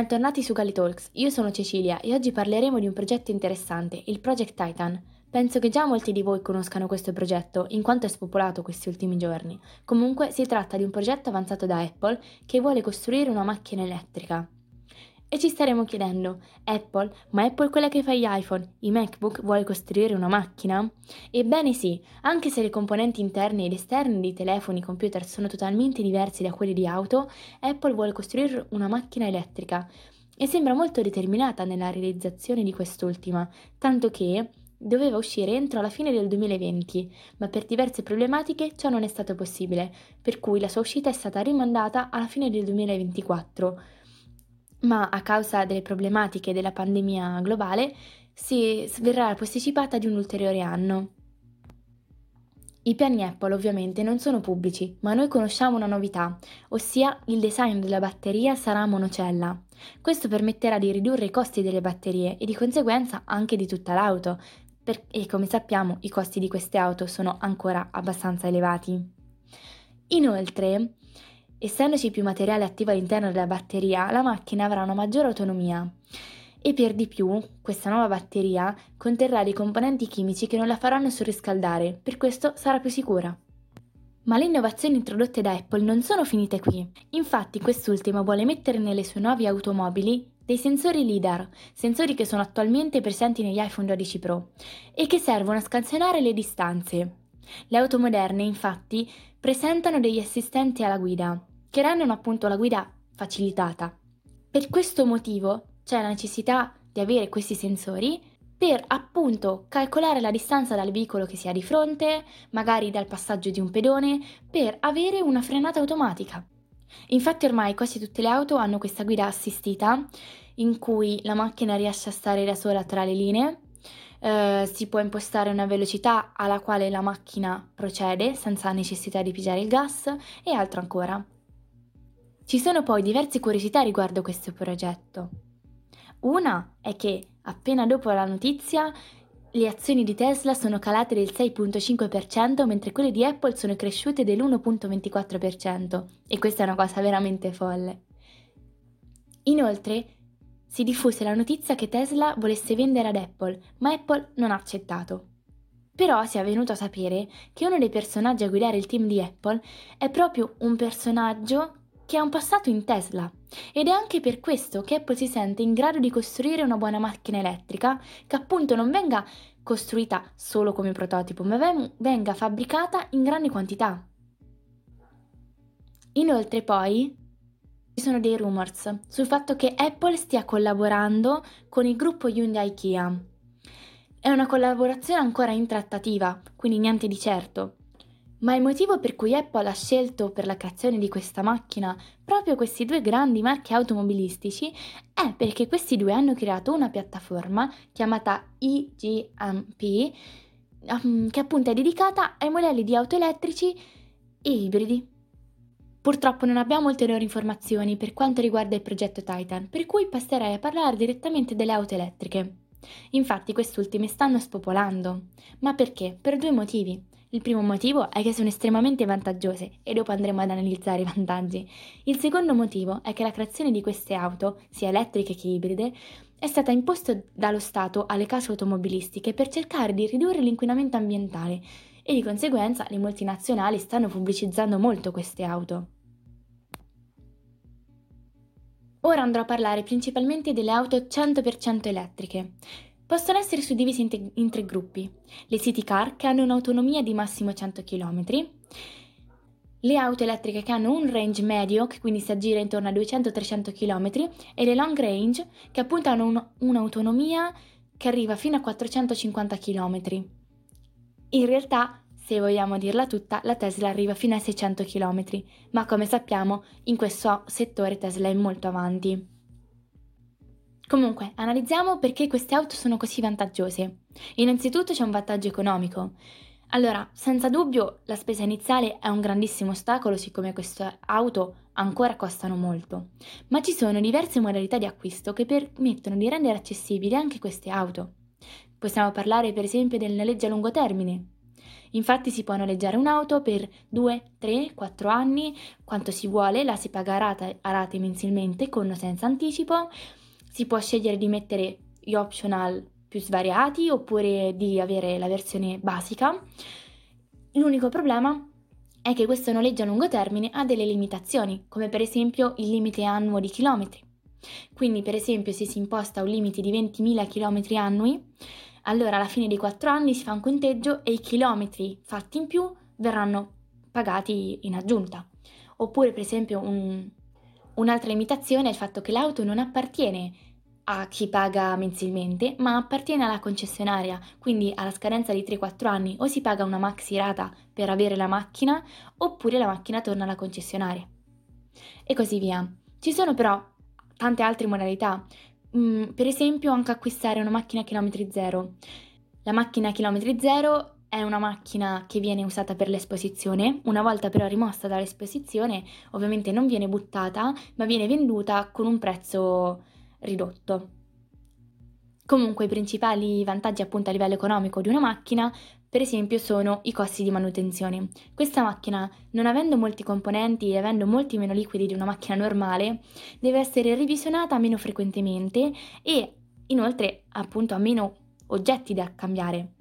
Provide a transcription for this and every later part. Bentornati su Gali Talks, io sono Cecilia e oggi parleremo di un progetto interessante, il Project Titan. Penso che già molti di voi conoscano questo progetto, in quanto è spopolato questi ultimi giorni. Comunque si tratta di un progetto avanzato da Apple che vuole costruire una macchina elettrica. E ci staremo chiedendo, Apple, ma Apple quella che fa gli iPhone, i MacBook, vuole costruire una macchina? Ebbene sì, anche se le componenti interne ed esterne di telefoni e computer sono totalmente diversi da quelli di auto, Apple vuole costruire una macchina elettrica e sembra molto determinata nella realizzazione di quest'ultima, tanto che doveva uscire entro la fine del 2020, ma per diverse problematiche ciò non è stato possibile, per cui la sua uscita è stata rimandata alla fine del 2024. Ma a causa delle problematiche della pandemia globale si verrà posticipata di un ulteriore anno. I piani Apple ovviamente non sono pubblici, ma noi conosciamo una novità, ossia il design della batteria sarà monocella. Questo permetterà di ridurre i costi delle batterie e di conseguenza anche di tutta l'auto, e come sappiamo i costi di queste auto sono ancora abbastanza elevati. Inoltre, essendoci più materiale attivo all'interno della batteria, la macchina avrà una maggiore autonomia e per di più questa nuova batteria conterrà dei componenti chimici che non la faranno surriscaldare, per questo sarà più sicura. Ma le innovazioni introdotte da Apple non sono finite qui, infatti quest'ultima vuole mettere nelle sue nuove automobili dei sensori LiDAR, sensori che sono attualmente presenti negli iPhone 12 Pro e che servono a scansionare le distanze. Le auto moderne infatti presentano degli assistenti alla guida, che rendono appunto la guida facilitata. Per questo motivo c'è la necessità di avere questi sensori per appunto calcolare la distanza dal veicolo che si ha di fronte, magari dal passaggio di un pedone, per avere una frenata automatica. Infatti ormai quasi tutte le auto hanno questa guida assistita in cui la macchina riesce a stare da sola tra le linee. Si può impostare una velocità alla quale la macchina procede senza necessità di pigiare il gas e altro ancora. Ci sono poi diverse curiosità riguardo questo progetto. Una è che appena dopo la notizia le azioni di Tesla sono calate del 6,5% mentre quelle di Apple sono cresciute dell'1,24% e questa è una cosa veramente folle. Inoltre si diffuse la notizia che Tesla volesse vendere ad Apple, ma Apple non ha accettato. Però si è venuto a sapere che uno dei personaggi a guidare il team di Apple è proprio un personaggio che ha un passato in Tesla. Ed è anche per questo che Apple si sente in grado di costruire una buona macchina elettrica che appunto non venga costruita solo come prototipo, ma venga fabbricata in grandi quantità. Inoltre poi ci sono dei rumors sul fatto che Apple stia collaborando con il gruppo Hyundai Kia. È una collaborazione ancora in trattativa, quindi niente di certo. Ma il motivo per cui Apple ha scelto per la creazione di questa macchina proprio questi due grandi marchi automobilistici è perché questi due hanno creato una piattaforma chiamata IGMP che appunto è dedicata ai modelli di auto elettrici e ibridi. Purtroppo non abbiamo ulteriori informazioni per quanto riguarda il progetto Titan, per cui passerei a parlare direttamente delle auto elettriche. Infatti quest'ultime stanno spopolando. Ma perché? Per due motivi. Il primo motivo è che sono estremamente vantaggiose e dopo andremo ad analizzare i vantaggi. Il secondo motivo è che la creazione di queste auto, sia elettriche che ibride, è stata imposta dallo Stato alle case automobilistiche per cercare di ridurre l'inquinamento ambientale. E di conseguenza le multinazionali stanno pubblicizzando molto queste auto. Ora andrò a parlare principalmente delle auto 100% elettriche. Possono essere suddivise in tre gruppi. Le city car che hanno un'autonomia di massimo 100 km, le auto elettriche che hanno un range medio che quindi si aggira intorno a 200-300 km e le long range che appunto hanno un'autonomia che arriva fino a 450 km. In realtà, se vogliamo dirla tutta, la Tesla arriva fino a 600 km, ma come sappiamo in questo settore Tesla è molto avanti. Comunque, analizziamo perché queste auto sono così vantaggiose. Innanzitutto c'è un vantaggio economico. Allora, senza dubbio la spesa iniziale è un grandissimo ostacolo siccome queste auto ancora costano molto, ma ci sono diverse modalità di acquisto che permettono di rendere accessibili anche queste auto. Possiamo parlare per esempio del noleggio a lungo termine. Infatti si può noleggiare un'auto per 2, 3, 4 anni, quanto si vuole, la si paga a rate mensilmente con o senza anticipo, si può scegliere di mettere gli optional più svariati oppure di avere la versione basica. L'unico problema è che questo noleggio a lungo termine ha delle limitazioni, come per esempio il limite annuo di chilometri. Quindi per esempio se si imposta un limite di 20.000 km annui, allora alla fine dei 4 anni si fa un conteggio e i chilometri fatti in più verranno pagati in aggiunta. Oppure per esempio un'altra limitazione è il fatto che l'auto non appartiene a chi paga mensilmente, ma appartiene alla concessionaria, quindi alla scadenza di 3-4 anni o si paga una maxi rata per avere la macchina, oppure la macchina torna alla concessionaria. E così via. Ci sono però tante altre modalità, per esempio anche acquistare una macchina a chilometri zero. La macchina a chilometri zero è una macchina che viene usata per l'esposizione, una volta però rimossa dall'esposizione ovviamente non viene buttata, ma viene venduta con un prezzo ridotto. Comunque i principali vantaggi appunto a livello economico di una macchina per esempio sono i costi di manutenzione. Questa macchina, non avendo molti componenti e avendo molti meno liquidi di una macchina normale, deve essere revisionata meno frequentemente e inoltre appunto ha meno oggetti da cambiare.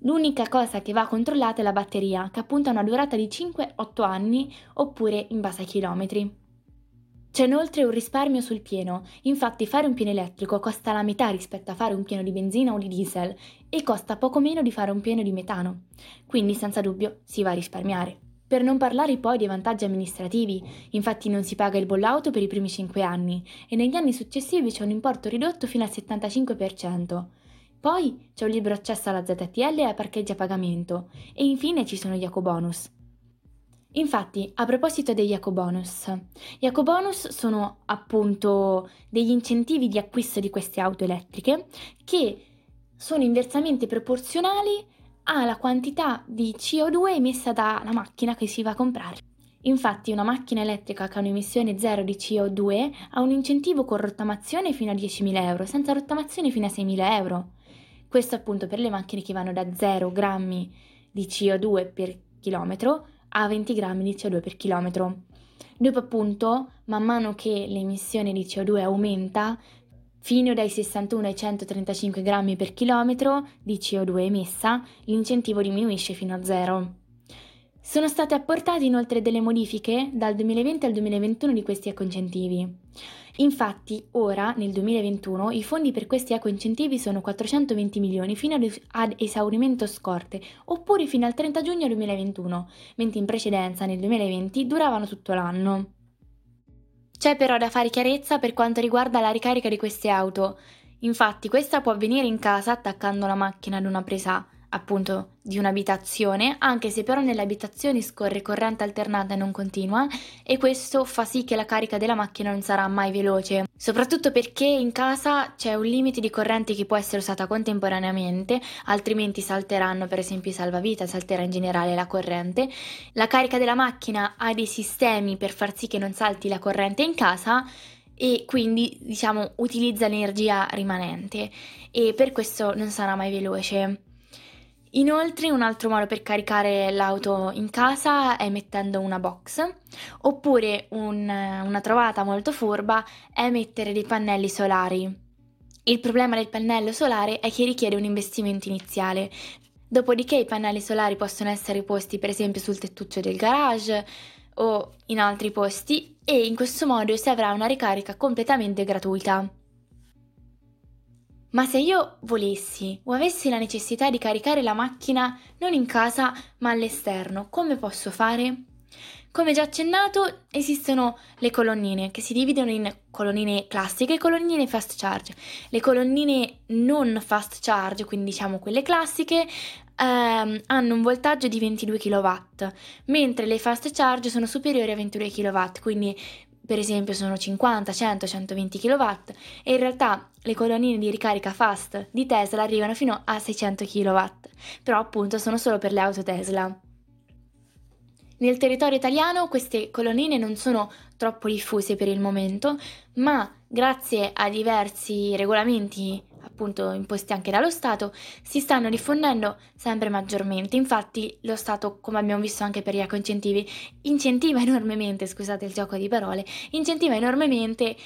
L'unica cosa che va controllata è la batteria, che appunto ha una durata di 5-8 anni oppure in base ai chilometri. C'è inoltre un risparmio sul pieno, infatti fare un pieno elettrico costa la metà rispetto a fare un pieno di benzina o di diesel e costa poco meno di fare un pieno di metano, quindi senza dubbio si va a risparmiare. Per non parlare poi dei vantaggi amministrativi, infatti non si paga il bollo auto per i primi 5 anni e negli anni successivi c'è un importo ridotto fino al 75%. Poi c'è un libero accesso alla ZTL e a parcheggi a pagamento e infine ci sono gli ecobonus. Infatti, a proposito degli ecobonus, gli ecobonus sono appunto degli incentivi di acquisto di queste auto elettriche che sono inversamente proporzionali alla quantità di CO2 emessa dalla macchina che si va a comprare. Infatti una macchina elettrica che ha un'emissione zero di CO2 ha un incentivo con rottamazione fino a 10.000 euro, senza rottamazione fino a 6.000 euro. Questo appunto per le macchine che vanno da 0 grammi di CO2 per chilometro a 20 grammi di CO2 per chilometro. Dopo appunto, man mano che l'emissione di CO2 aumenta, fino dai 61 ai 135 grammi per chilometro di CO2 emessa, l'incentivo diminuisce fino a zero. Sono state apportate inoltre delle modifiche dal 2020 al 2021 di questi ecoincentivi. Infatti ora, nel 2021, i fondi per questi ecoincentivi sono 420 milioni fino ad esaurimento scorte, oppure fino al 30 giugno 2021, mentre in precedenza, nel 2020, duravano tutto l'anno. C'è però da fare chiarezza per quanto riguarda la ricarica di queste auto. Infatti questa può avvenire in casa attaccando la macchina ad una presa appunto di un'abitazione, anche se però nell'abitazione scorre corrente alternata e non continua, e questo fa sì che la carica della macchina non sarà mai veloce, soprattutto perché in casa c'è un limite di corrente che può essere usata contemporaneamente, altrimenti salteranno per esempio i salvavita, salterà in generale la corrente. La carica della macchina ha dei sistemi per far sì che non salti la corrente in casa e quindi diciamo utilizza l'energia rimanente e per questo non sarà mai veloce. Inoltre un altro modo per caricare l'auto in casa è mettendo una box, oppure una trovata molto furba è mettere dei pannelli solari. Il problema del pannello solare è che richiede un investimento iniziale, dopodiché i pannelli solari possono essere posti per esempio sul tettuccio del garage o in altri posti e in questo modo si avrà una ricarica completamente gratuita. Ma se io volessi o avessi la necessità di caricare la macchina non in casa ma all'esterno, come posso fare? Come già accennato, esistono le colonnine che si dividono in colonnine classiche e colonnine fast charge. Le colonnine non fast charge, quindi diciamo quelle classiche, hanno un voltaggio di 22 kW, mentre le fast charge sono superiori a 22 kW, quindi per esempio sono 50, 100, 120 kW e in realtà le colonnine di ricarica fast di Tesla arrivano fino a 600 kW, però appunto sono solo per le auto Tesla. Nel territorio italiano queste colonnine non sono troppo diffuse per il momento, ma grazie a diversi regolamenti appunto imposti anche dallo Stato, si stanno diffondendo sempre maggiormente. Infatti lo Stato, come abbiamo visto anche per gli ecoincentivi, incentiva enormemente, scusate il gioco di parole, incentiva enormemente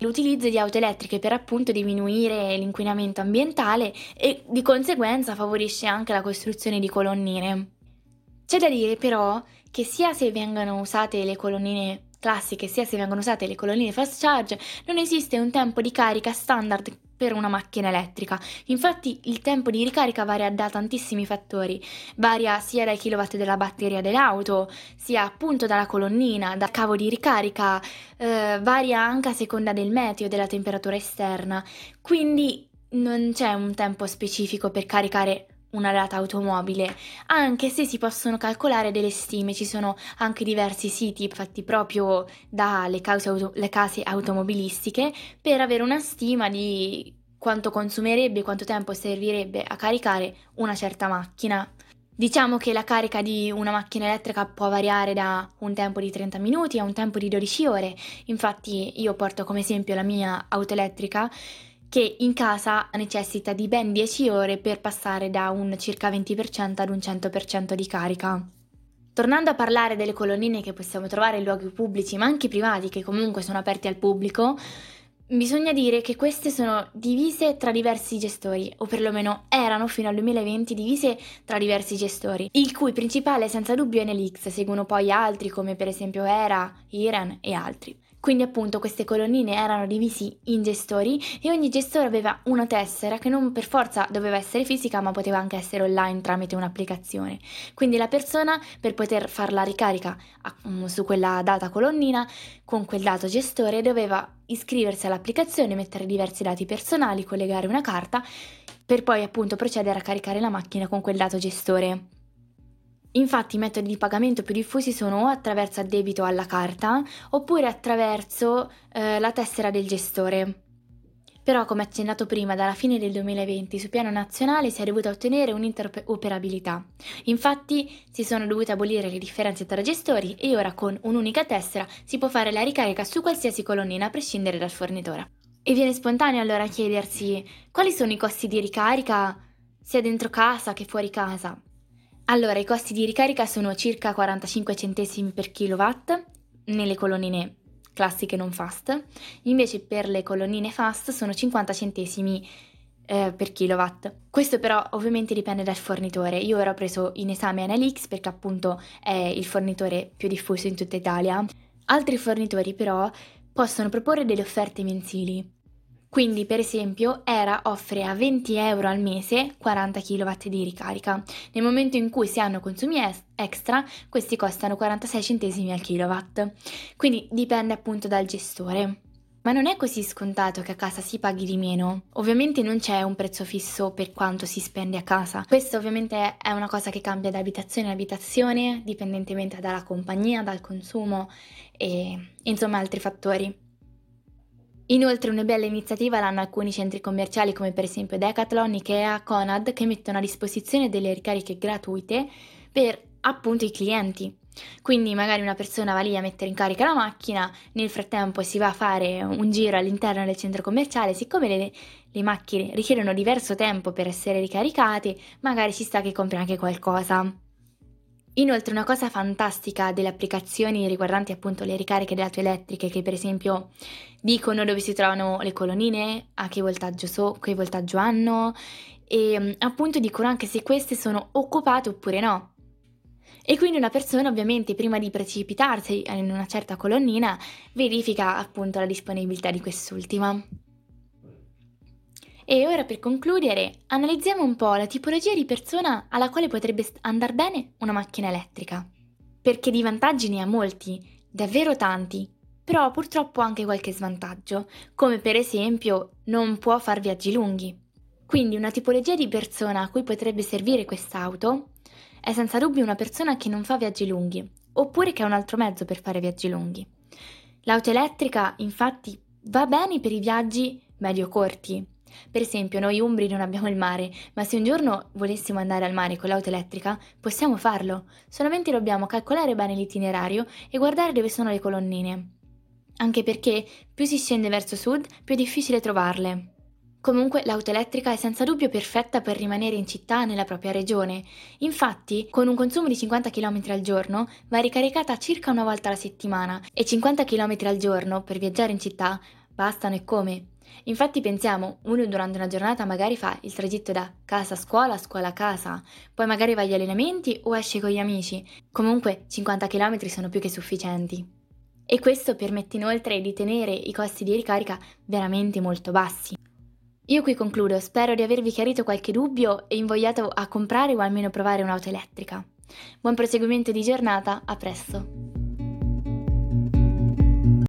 l'utilizzo di auto elettriche per appunto diminuire l'inquinamento ambientale e di conseguenza favorisce anche la costruzione di colonnine. C'è da dire però che sia se vengono usate le colonnine classiche sia se vengono usate le colonnine fast charge non esiste un tempo di carica standard per una macchina elettrica. Infatti il tempo di ricarica varia da tantissimi fattori, varia sia dai kilowatt della batteria dell'auto, sia appunto dalla colonnina, dal cavo di ricarica, varia anche a seconda del meteo e della temperatura esterna, quindi non c'è un tempo specifico per caricare una data automobile, anche se si possono calcolare delle stime. Ci sono anche diversi siti fatti proprio dalle case automobilistiche per avere una stima di quanto consumerebbe, quanto tempo servirebbe a caricare una certa macchina. Diciamo che la carica di una macchina elettrica può variare da un tempo di 30 minuti a un tempo di 12 ore. Infatti io porto come esempio la mia auto elettrica, che in casa necessita di ben 10 ore per passare da un circa 20% ad un 100% di carica. Tornando a parlare delle colonnine che possiamo trovare in luoghi pubblici, ma anche privati, che comunque sono aperti al pubblico, bisogna dire che queste sono divise tra diversi gestori, o perlomeno erano fino al 2020 divise tra diversi gestori, il cui principale senza dubbio è Enel X, seguono poi altri come per esempio Hera, Iren e altri. Quindi appunto queste colonnine erano divisi in gestori e ogni gestore aveva una tessera che non per forza doveva essere fisica, ma poteva anche essere online tramite un'applicazione. Quindi la persona, per poter fare la ricarica su quella data colonnina con quel dato gestore, doveva iscriversi all'applicazione, mettere diversi dati personali, collegare una carta per poi appunto procedere a caricare la macchina con quel dato gestore. Infatti i metodi di pagamento più diffusi sono o attraverso addebito alla carta oppure attraverso la tessera del gestore. Però, come accennato prima, dalla fine del 2020 sul piano nazionale si è dovuta ottenere un'interoperabilità. Infatti si sono dovute abolire le differenze tra gestori e ora con un'unica tessera si può fare la ricarica su qualsiasi colonnina a prescindere dal fornitore. E viene spontaneo allora chiedersi quali sono i costi di ricarica sia dentro casa che fuori casa. Allora, i costi di ricarica sono circa 45 centesimi per kilowatt nelle colonnine classiche non fast, invece per le colonnine fast sono 50 centesimi per kilowatt. Questo però ovviamente dipende dal fornitore. Io ora ho preso in esame Enel X perché appunto è il fornitore più diffuso in tutta Italia. Altri fornitori però possono proporre delle offerte mensili. Quindi per esempio Hera offre a 20 euro al mese 40 kW di ricarica, nel momento in cui si hanno consumi extra questi costano 46 centesimi al kilowatt, quindi dipende appunto dal gestore. Ma non è così scontato che a casa si paghi di meno. Ovviamente non c'è un prezzo fisso per quanto si spende a casa. Questo ovviamente è una cosa che cambia da abitazione a abitazione, dipendentemente dalla compagnia, dal consumo e insomma altri fattori. Inoltre una bella iniziativa l'hanno alcuni centri commerciali come per esempio Decathlon, Ikea, Conad, che mettono a disposizione delle ricariche gratuite per appunto i clienti. Quindi magari una persona va lì a mettere in carica la macchina, nel frattempo si va a fare un giro all'interno del centro commerciale, siccome le macchine richiedono diverso tempo per essere ricaricate, magari ci sta che compri anche qualcosa. Inoltre una cosa fantastica delle applicazioni riguardanti appunto le ricariche delle auto elettriche, che per esempio dicono dove si trovano le colonnine, a che voltaggio hanno e appunto dicono anche se queste sono occupate oppure no. E quindi una persona ovviamente prima di precipitarsi in una certa colonnina verifica appunto la disponibilità di quest'ultima. E ora per concludere analizziamo un po' la tipologia di persona alla quale potrebbe andar bene una macchina elettrica, perché di vantaggi ne ha molti, davvero tanti, però purtroppo anche qualche svantaggio, come per esempio non può far viaggi lunghi. Quindi una tipologia di persona a cui potrebbe servire quest'auto è senza dubbio una persona che non fa viaggi lunghi, oppure che ha un altro mezzo per fare viaggi lunghi. L'auto elettrica infatti va bene per i viaggi medio-corti. Per esempio noi umbri non abbiamo il mare, ma se un giorno volessimo andare al mare con l'auto elettrica possiamo farlo, solamente dobbiamo calcolare bene l'itinerario e guardare dove sono le colonnine. anche perché più si scende verso sud, più è difficile trovarle. Comunque l'auto elettrica è senza dubbio perfetta per rimanere in città nella propria regione. Infatti, con un consumo di 50 km al giorno, va ricaricata circa una volta alla settimana e 50 km al giorno per viaggiare in città bastano e come. Infatti pensiamo, uno durante una giornata magari fa il tragitto da casa a scuola, scuola a casa, poi magari va agli allenamenti o esce con gli amici. Comunque 50 km sono più che sufficienti. E questo permette inoltre di tenere i costi di ricarica veramente molto bassi. Io qui concludo, spero di avervi chiarito qualche dubbio e invogliato a comprare o almeno provare un'auto elettrica. Buon proseguimento di giornata, a presto!